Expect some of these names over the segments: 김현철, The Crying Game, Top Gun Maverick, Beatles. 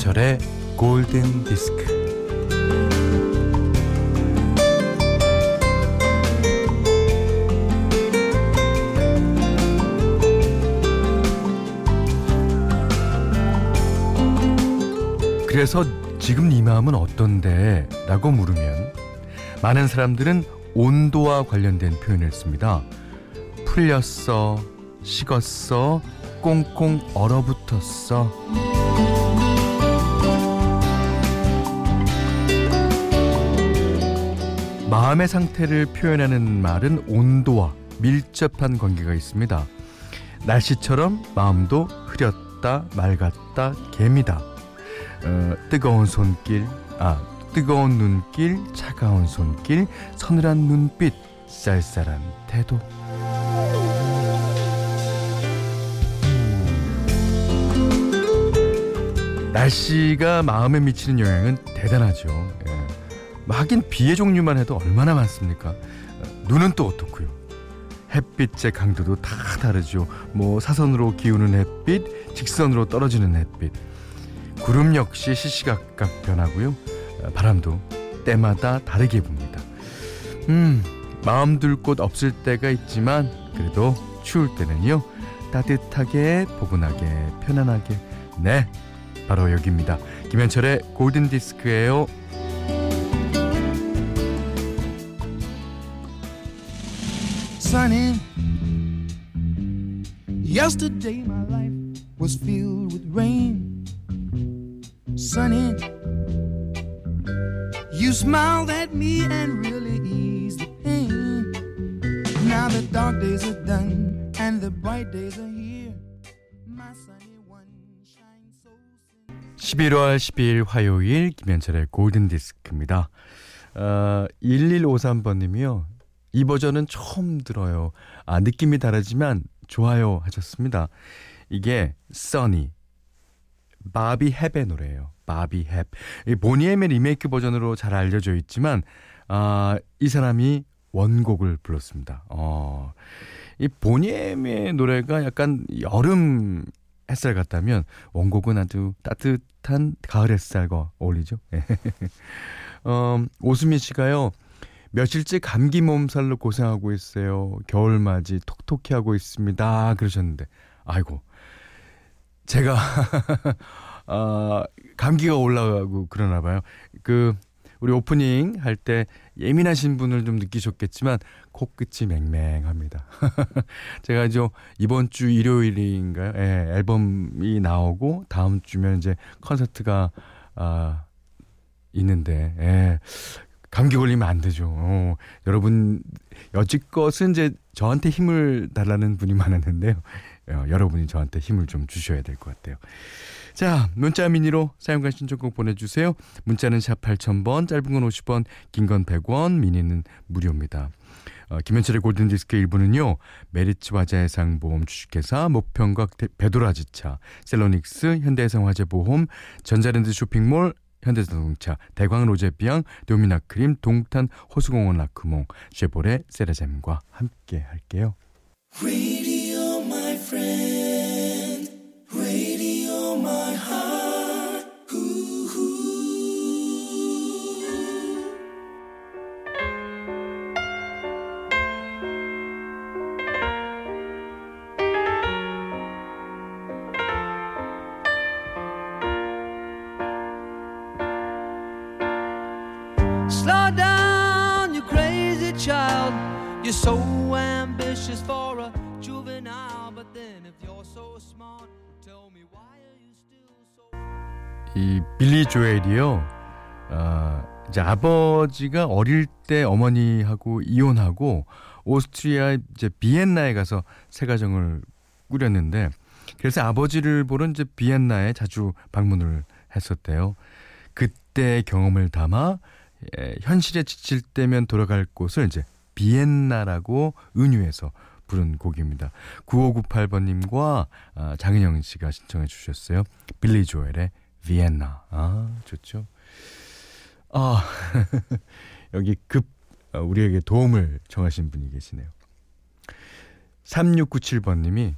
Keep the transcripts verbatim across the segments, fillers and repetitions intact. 김현철의 골든디스크. 그래서 지금 이 마음은 어떤데? 라고 물으면 많은 사람들은 온도와 관련된 표현을 씁니다. 풀렸어, 식었어, 꽁꽁 얼어붙었어. 마음의 상태를 표현하는 말은 온도와 밀접한 관계가 있습니다. 날씨처럼 마음도 흐렸다, 맑았다, 개미다. 어, 뜨거운 손길, 아 뜨거운 눈길, 차가운 손길, 서늘한 눈빛, 쌀쌀한 태도. 날씨가 마음에 미치는 영향은 대단하죠. 예. 하긴 비의 종류만 해도 얼마나 많습니까? 눈은 또 어떻고요? 햇빛의 강도도 다 다르죠. 뭐 사선으로 기우는 햇빛, 직선으로 떨어지는 햇빛. 구름 역시 시시각각 변하고요. 바람도 때마다 다르게 붑니다. 음, 마음 둘 곳 없을 때가 있지만 그래도 추울 때는요. 따뜻하게, 포근하게, 편안하게. 네, 바로 여기입니다. 김현철의 골든디스크예요. Sunny Yesterday my life was filled with rain. Sunny, you smiled at me and really eased the pain. Now the dark days are done and the bright days are here. My sunny one shines so sunny. 십일월 십이일 화요일 김현철의 골든디스크입니다. 어, 일일오삼번님이요. 이 버전은 처음 들어요. 아, 느낌이 다르지만 좋아요 하셨습니다. 이게 Sunny. 바비 헵의 노래예요. 바비 헵. 보니 엠의 리메이크 버전으로 잘 알려져 있지만 아, 이 사람이 원곡을 불렀습니다. 어, 이 보니 엠의 노래가 약간 여름 햇살 같다면 원곡은 아주 따뜻한 가을 햇살과 어울리죠. 어, 오수미 씨가요. 며칠째 감기 몸살로 고생하고 있어요. 겨울맞이 톡톡히 하고 있습니다. 그러셨는데 아이고. 제가 아, 감기가 올라가고 그러나 봐요. 그 우리 오프닝 할 때 예민하신 분을 좀 느끼셨겠지만 코끝이 맹맹합니다. 제가 이제 이번 주 일요일인가요? 예, 앨범이 나오고 다음 주면 이제 콘서트가 아, 있는데 예, 감기 걸리면 안 되죠. 어, 여러분 여지껏은 이제 저한테 힘을 달라는 분이 많았는데요. 어, 여러분이 저한테 힘을 좀 주셔야 될 것 같아요. 자, 문자 미니로 사용과 신청곡 보내주세요. 문자는 샵 팔천 번, 짧은 건 오십 원, 긴 건 백 원, 미니는 무료입니다. 어, 김현철의 골든디스크 일부는요. 메리츠 화재해상보험 주식회사, 모평각 배도라지차, 셀러닉스, 현대해상화재보험, 전자랜드 쇼핑몰, 현대자동차, 대광로제비앙, 료미나크림, 동탄, 호수공원 라크몽, 쉐보레, 세라젬과 함께 할게요. Radio my friend, radio my heart. Slow down, you crazy child. You're so ambitious for a juvenile, but then if you're so smart, tell me why are you still so. 이 빌리 조엘이요. 어, 이제 아버지가 어릴 때 어머니하고 이혼하고 오스트리아 이제 비엔나에 가서 새 가정을 꾸렸는데 그래서 아버지를 보러 이제 비엔나에 자주 방문을 했었대요. 그때 경험을 담아 예, 현실에 지칠 때면 돌아갈 곳을 이제 비엔나라고 은유해서 부른 곡입니다. 구오구팔번님과 아, 장은영 씨가 신청해 주셨어요. 빌리 조엘의 비엔나. 아, 좋죠. 아, 여기 급 우리에게 도움을 청하신 분이 계시네요. 삼육구칠번님이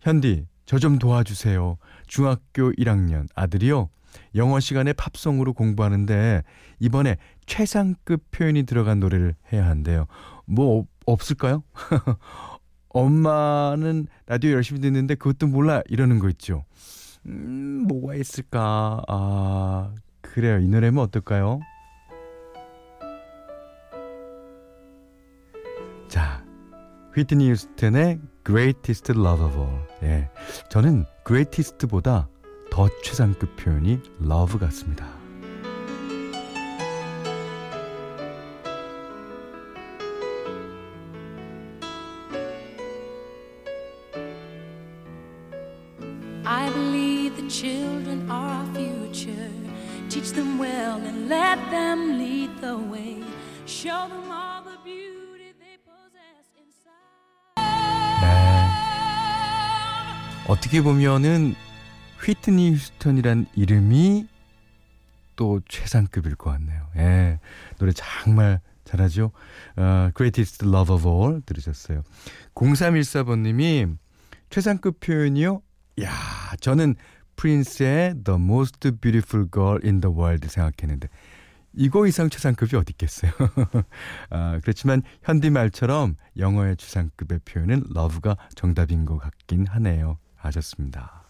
현디 저 좀 도와주세요. 중학교 일 학년 아들이요. 영어 시간에 팝송으로 공부하는데 이번에 최상급 표현이 들어간 노래를 해야 한대요. 뭐 없을까요? 엄마는 라디오 열심히 듣는데 그것도 몰라 이러는 거 있죠. 음, 뭐가 있을까? 아, 그래요. 이 노래면 어떨까요? 자, 휘트니 휴스턴의 Greatest Love of All. 예, 저는 Greatest보다 더 최상급 표현이 Love 같습니다. I believe the children are our future. Teach them well and let them lead the way. Show them all the beauty they possess inside. 네. 어떻게 보면은 휘트니 휴스턴이란 이름이 또 최상급일 것 같네요. 예. 노래 정말 잘하죠. 어, Greatest Love of All 들으셨어요. 공삼일사번님이 최상급 표현이요? 야, 저는 프린스의 The Most Beautiful Girl in the World 생각했는데 이거 이상 최상급이 어디 있겠어요. 아, 그렇지만 현디말처럼 영어의 최상급의 표현은 love가 정답인 것 같긴 하네요. 아셨습니다.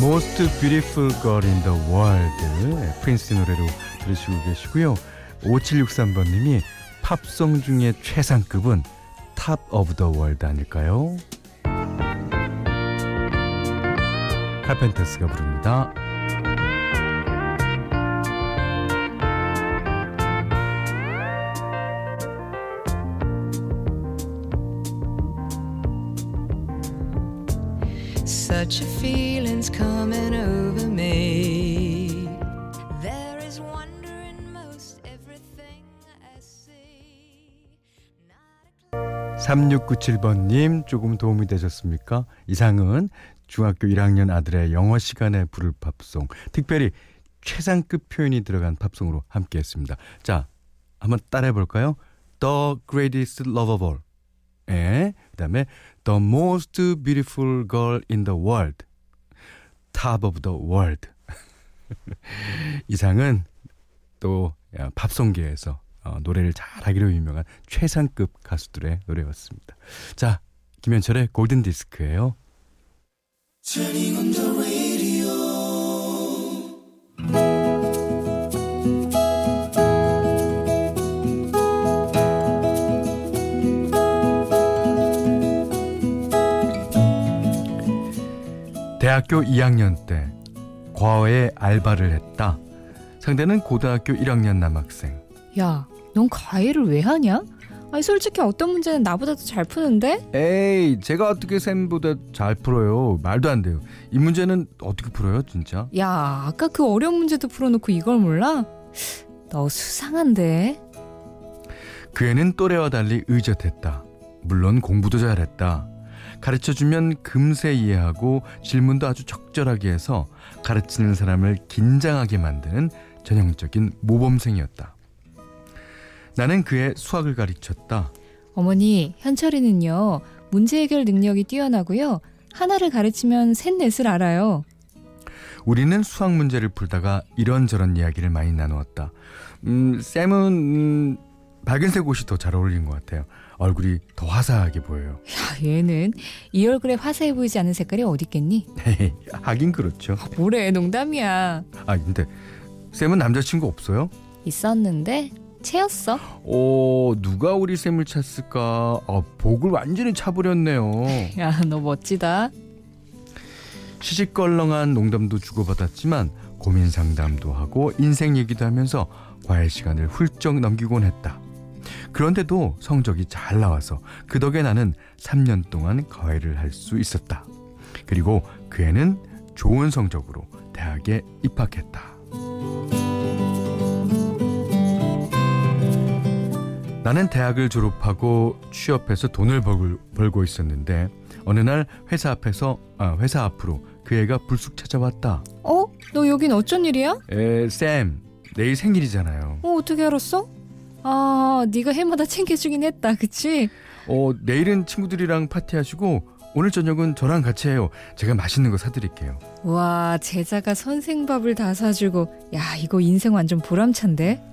Most Beautiful Girl in the World, 프린스 노래로 들으시고 계시고요. 오칠육삼번님이 팝송 중에 최상급은 Top of the World 아닐까요? 카펜터스가 부릅니다. Such a feeling's coming over me. There is wonder in most everything I see. 삼육구칠번님 조금 도움이 되셨습니까? 이상은 중학교 일 학년 아들의 영어 시간에 부를 팝송, 특별히 최상급 표현이 들어간 팝송으로 함께했습니다. 자, 한번 따라해볼까요? The Greatest Love of All. 예, 그 다음에 The Most Beautiful Girl in the World, Top of the World. 이상은 또 팝송계에서 노래를 잘하기로 유명한 최상급 가수들의 노래였습니다. 자, 김현철의 골든디스크예요. Turning on the radio. 대학교 이 학년 때 과외 알바를 했다. 상대는 고등학교 일 학년 남학생. 야, 넌 과외를 왜 하냐? 아니 솔직히 어떤 문제는 나보다 더 잘 푸는데? 에이, 제가 어떻게 쌤보다 잘 풀어요. 말도 안 돼요. 이 문제는 어떻게 풀어요, 진짜? 야, 아까 그 어려운 문제도 풀어놓고 이걸 몰라? 너 수상한데? 그 애는 또래와 달리 의젓했다. 물론 공부도 잘했다. 가르쳐주면 금세 이해하고 질문도 아주 적절하게 해서 가르치는 사람을 긴장하게 만드는 전형적인 모범생이었다. 나는 그의 수학을 가르쳤다. 어머니, 현철이는요. 문제 해결 능력이 뛰어나고요. 하나를 가르치면 셋넷을 알아요. 우리는 수학 문제를 풀다가 이런저런 이야기를 많이 나누었다. 음, 쌤은 음, 밝은색 옷이 더 잘 어울린 것 같아요. 얼굴이 더 화사하게 보여요. 야, 얘는 이 얼굴에 화사해 보이지 않은 색깔이 어디 있겠니? 하긴 그렇죠. 아, 뭐래, 농담이야. 아, 근데 쌤은 남자친구 없어요? 있었는데 채였어. 어, 누가 우리 쌤을 찼을까? 아, 복을 완전히 차버렸네요. 야, 너 멋지다. 시시껄렁한 농담도 주고받았지만 고민 상담도 하고 인생 얘기도 하면서 과외 시간을 훌쩍 넘기곤 했다. 그런데도 성적이 잘 나와서 그 덕에 나는 삼 년 동안 과외를 할 수 있었다. 그리고 그 애는 좋은 성적으로 대학에 입학했다. 나는 대학을 졸업하고 취업해서 돈을 벌고, 벌고 있었는데 어느 날 회사 앞에서 아, 회사 앞으로 그 애가 불쑥 찾아왔다. 어? 너 여긴 어쩐 일이야? 에, 쌤, 내일 생일이잖아요. 어, 어떻게 알았어? 아, 네가 해마다 챙겨주긴 했다, 그치? 어, 내일은 친구들이랑 파티하시고 오늘 저녁은 저랑 같이 해요. 제가 맛있는 거 사드릴게요. 와, 제자가 선생밥을 다 사주고, 야, 이거 인생 완전 보람찬데?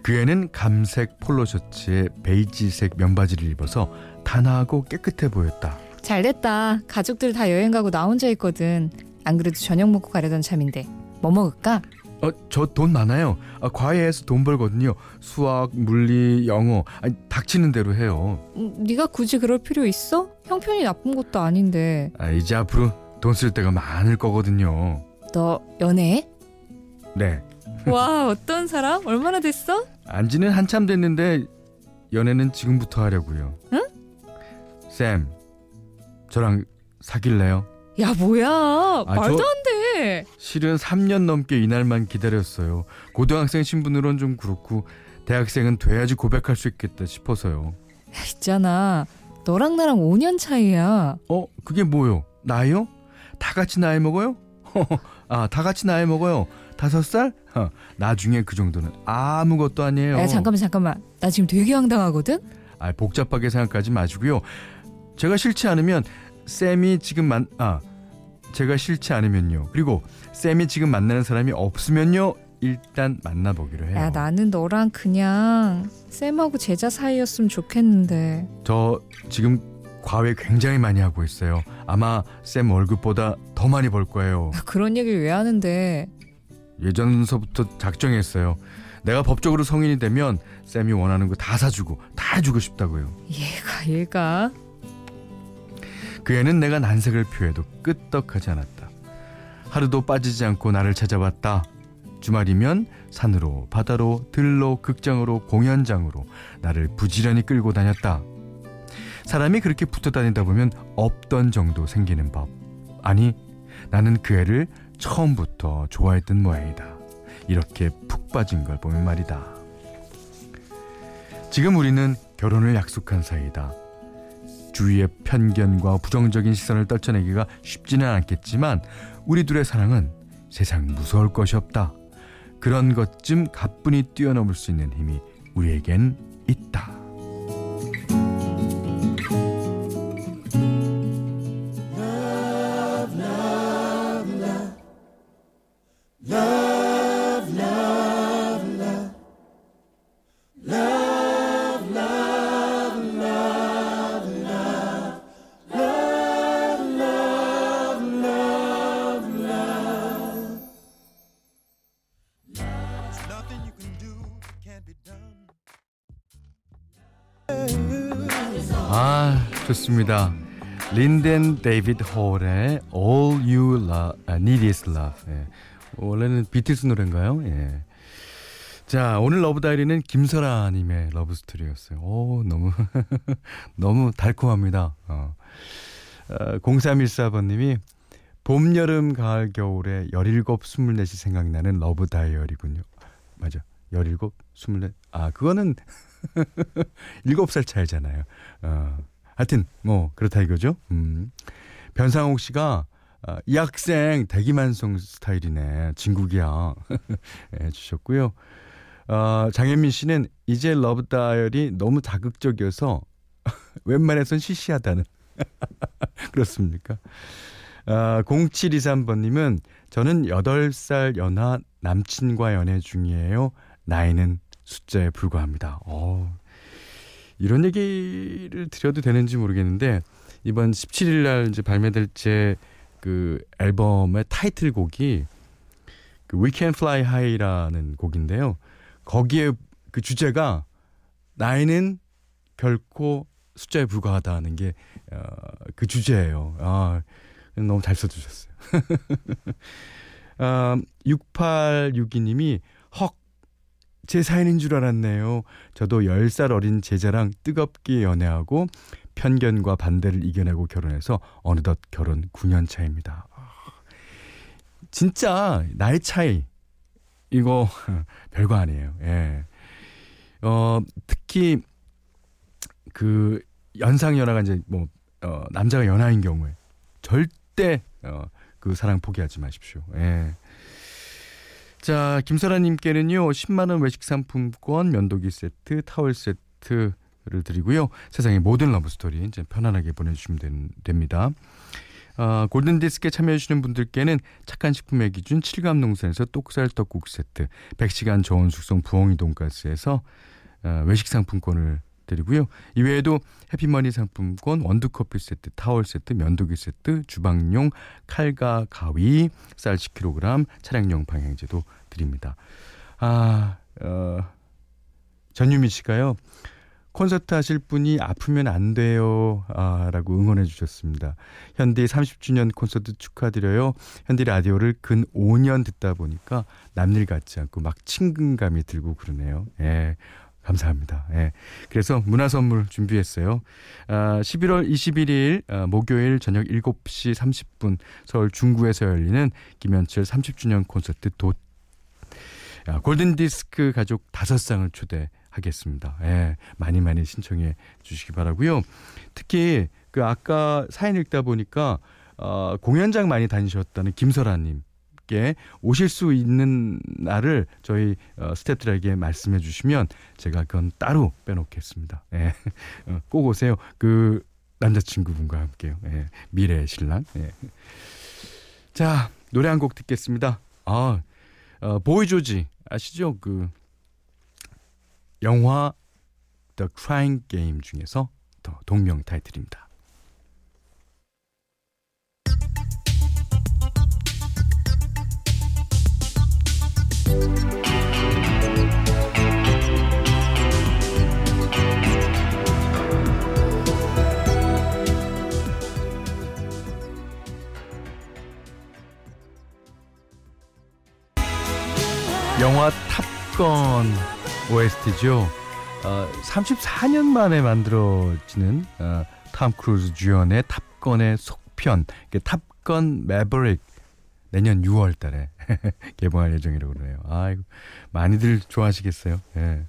그 애는 감색 폴로 셔츠에 베이지색 면바지를 입어서 단아하고 깨끗해 보였다. 잘됐다. 가족들 다 여행 가고 나 혼자 있거든. 안 그래도 저녁 먹고 가려던 참인데 뭐 먹을까? 어, 저 돈 많아요. 아, 과외해서 돈 벌거든요. 수학, 물리, 영어 아니, 닥치는 대로 해요. 음, 네가 굳이 그럴 필요 있어? 형편이 나쁜 것도 아닌데. 아, 이제 앞으로 돈 쓸 때가 많을 거거든요. 너 연애해? 네. 와, 어떤 사람? 얼마나 됐어? 안지는 한참 됐는데 연애는 지금부터 하려고요. 응? 쌤, 저랑 사귈래요? 야, 뭐야? 아, 말도 안 돼. 실은 삼 년 넘게 이날만 기다렸어요. 고등학생 신분으론 좀 그렇고 대학생은 돼야지 고백할 수 있겠다 싶어서요. 있잖아, 너랑 나랑 오 년 차이야. 어? 그게 뭐요? 나이요? 다 같이 나이 먹어요? 아, 다 같이 나이 먹어요. 다섯 살? 나중에 그 정도는 아무것도 아니에요. 야, 잠깐만 잠깐만. 나 지금 되게 황당하거든? 아, 복잡하게 생각하지 마시고요. 제가 싫지 않으면 쌤이 지금 만... 아, 제가 싫지 않으면요. 그리고 쌤이 지금 만나는 사람이 없으면요. 일단 만나보기로 해요. 야, 나는 너랑 그냥 쌤하고 제자 사이였으면 좋겠는데. 저 지금 과외 굉장히 많이 하고 있어요. 아마 쌤 월급보다 더 많이 벌 거예요. 그런 얘기를 왜 하는데? 예전서부터 작정했어요. 내가 법적으로 성인이 되면 쌤이 원하는 거 다 사주고 다 해주고 싶다고요. 얘가 얘가 그 애는 내가 난색을 표해도 끄떡하지 않았다. 하루도 빠지지 않고 나를 찾아왔다. 주말이면 산으로 바다로 들로 극장으로 공연장으로 나를 부지런히 끌고 다녔다. 사람이 그렇게 붙어 다니다 보면 없던 정도 생기는 법. 아니, 나는 그 애를 처음부터 좋아했던 모양이다. 이렇게 푹 빠진 걸 보면 말이다. 지금 우리는 결혼을 약속한 사이다. 주위의 편견과 부정적인 시선을 떨쳐내기가 쉽지는 않겠지만 우리 둘의 사랑은 세상 무서울 것이 없다. 그런 것쯤 가뿐히 뛰어넘을 수 있는 힘이 우리에겐 있다. 아, 좋습니다. 린덴 데이비드 홀의 All You Love, 아, Need Is Love. 예. 원래는 비틀스 노래인가요? 예. 자, 오늘 러브 다이리는 김설아님의 러브 스토리였어요. 오, 너무 너무 달콤합니다. 어. 어, 공삼일사번님이 봄, 여름, 가을, 겨울에 열일곱, 스물넷이 생각나는 러브 다이어리군요. 맞아, 열일곱, 스물넷. 아, 그거는 일곱 살 차이잖아요. 어, 하여튼 뭐 그렇다 이거죠. 음. 변상옥 씨가 어, 이 학생 대기만성 스타일이네, 진국이야. 예, 주셨고요. 어, 장현민 씨는 이제 러브 다이어리 너무 자극적이어서 웬만해선 시시하다는. 그렇습니까? 어, 공칠이삼번님은 저는 여덟 살 연하 남친과 연애 중이에요. 나이는 숫자에 불과합니다. 오, 이런 얘기를 드려도 되는지 모르겠는데 이번 십칠일날 이제 발매될 제 그 앨범의 타이틀곡이 그 We Can Fly High라는 곡인데요. 거기에 그 주제가 나이는 결코 숫자에 불과하다는 게 그 주제예요. 아, 너무 잘 써주셨어요. 아, 육팔육이님이 헉, 제 사연인 줄 알았네요. 저도 열 살 어린 제자랑 뜨겁게 연애하고 편견과 반대를 이겨내고 결혼해서 어느덧 결혼 구 년 차입니다. 진짜 나이 차이 이거 별거 아니에요. 예. 어, 특히 그 연상 연하가 이제 뭐 어, 남자가 연하인 경우에 절대 어, 그 사랑 포기하지 마십시오. 예. 자, 김설아님께는요 십만 원 외식 상품권, 면도기 세트, 타월 세트를 드리고요. 세상의 모든 러브스토리 이제 편안하게 보내주시면 된, 됩니다. 어, 골든디스크에 참여해주시는 분들께는 착한 식품의 기준 칠감농산에서 똑살떡국 세트, 백 시간 저온 숙성 부엉이 돈가스에서 어, 외식 상품권을 드리고요. 이외에도 해피머니 상품권, 원두커피 세트, 타월 세트, 면도기 세트, 주방용 칼과 가위, 쌀 십 킬로그램, 차량용 방향제도 드립니다. 아, 어, 전유미 씨가요. 콘서트 하실 분이 아프면 안 돼요. 아, 라고 응원해 주셨습니다. 현디 삼십 주년 콘서트 축하드려요. 현디 라디오를 근 오 년 듣다 보니까 남일 같지 않고 막 친근감이 들고 그러네요. 예. 감사합니다. 예. 그래서 문화 선물 준비했어요. 아, 십일월 이십일일 아, 목요일 저녁 일곱 시 삼십 분 서울 중구에서 열리는 김현철 삼십 주년 콘서트 도 아, 골든디스크 가족 다섯 쌍을 초대하겠습니다. 예. 많이 많이 신청해 주시기 바라고요. 특히 그 아까 사연 읽다 보니까 어, 공연장 많이 다니셨다는 김설아님 오실 수 있는 날을 저희 스태프들에게 말씀해 주시면 제가 그건 따로 빼놓겠습니다. 예. 꼭 오세요. 그 남자친구분과 함께요. 예. 미래의 신랑. 예. 자, 노래 한 곡 듣겠습니다. 아, 어, 보이 조지 아시죠? 그 영화 The Crying Game 중에서 더 동명 타이틀입니다. 영화 탑건 오에스티죠. 어, 삼십사 년 만에 만들어지는 어, 톰 크루즈 주연의 탑건의 속편, 탑건 매버릭 내년 유월 달에 개봉할 예정이라고 그러네요. 아이고, 많이들 좋아하시겠어요. 예.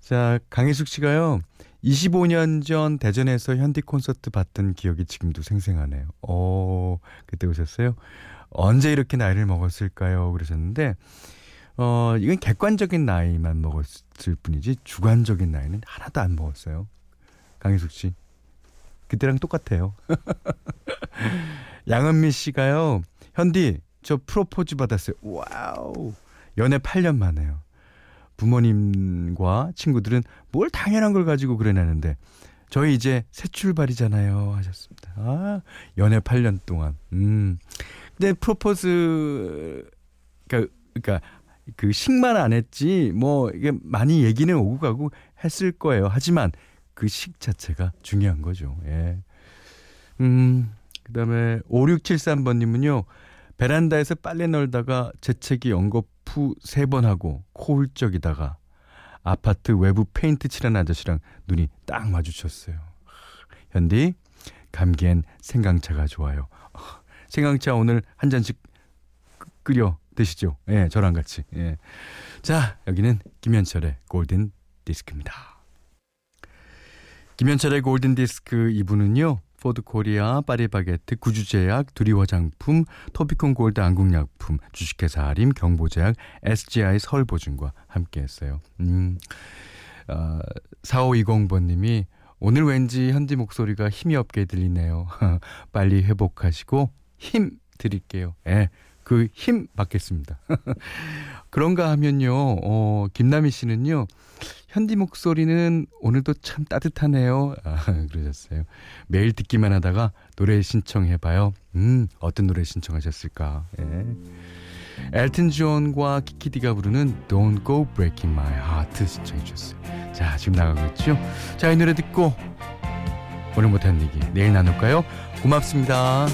자, 강희숙 씨가요. 이십오 년 전 대전에서 현디 콘서트 봤던 기억이 지금도 생생하네요. 오, 그때 오셨어요? 언제 이렇게 나이를 먹었을까요? 그러셨는데 어, 이건 객관적인 나이만 먹었을 뿐이지 주관적인 나이는 하나도 안 먹었어요. 강희숙 씨. 그때랑 똑같아요. 양은미 씨가요. 현디, 저 프로포즈 받았어요. 와우. 연애 팔 년 만에요. 부모님과 친구들은 뭘 당연한 걸 가지고 그러냐는데 저희 이제 새 출발이잖아요 하셨습니다. 아, 연애 팔 년 동안. 음. 근데 프로포즈 그러니까, 그러니까 그 식만 안 했지 뭐 이게 많이 얘기는 오고 가고 했을 거예요. 하지만 그 식 자체가 중요한 거죠. 예. 음. 그다음에 오육칠삼 번님은요. 베란다에서 빨래 널다가 재채기 연거푸 세 번 하고 코 훌쩍이다가 아파트 외부 페인트 칠하는 아저씨랑 눈이 딱 마주쳤어요. 현디, 감기엔 생강차가 좋아요. 생강차 오늘 한 잔씩 끓여 드시죠. 예, 저랑 같이. 예. 자, 여기는 김현철의 골든 디스크입니다. 김현철의 골든 디스크 이 부는요. 포드코리아, 파리바게트, 구주제약, 두리화장품, 토피콘 골드 안국약품, 주식회사 아림, 경보제약, 에스지아이 서울보증과 함께했어요. 음, 어, 사오이공 번님이 오늘 왠지 현지 목소리가 힘이 없게 들리네요. 빨리 회복하시고 힘 드릴게요. 예, 그 힘 받겠습니다. 그런가 하면요. 어, 김남희 씨는요. 현디 목소리는 오늘도 참 따뜻하네요. 아, 그러셨어요. 매일 듣기만 하다가 노래 신청해봐요. 음, 어떤 노래 신청하셨을까? 예. 엘튼 존과 키키디가 부르는 Don't Go Breaking My Heart 신청해주셨어요. 자, 지금 나가고 있죠? 자, 이 노래 듣고 오늘 못한 얘기 내일 나눌까요? 고맙습니다.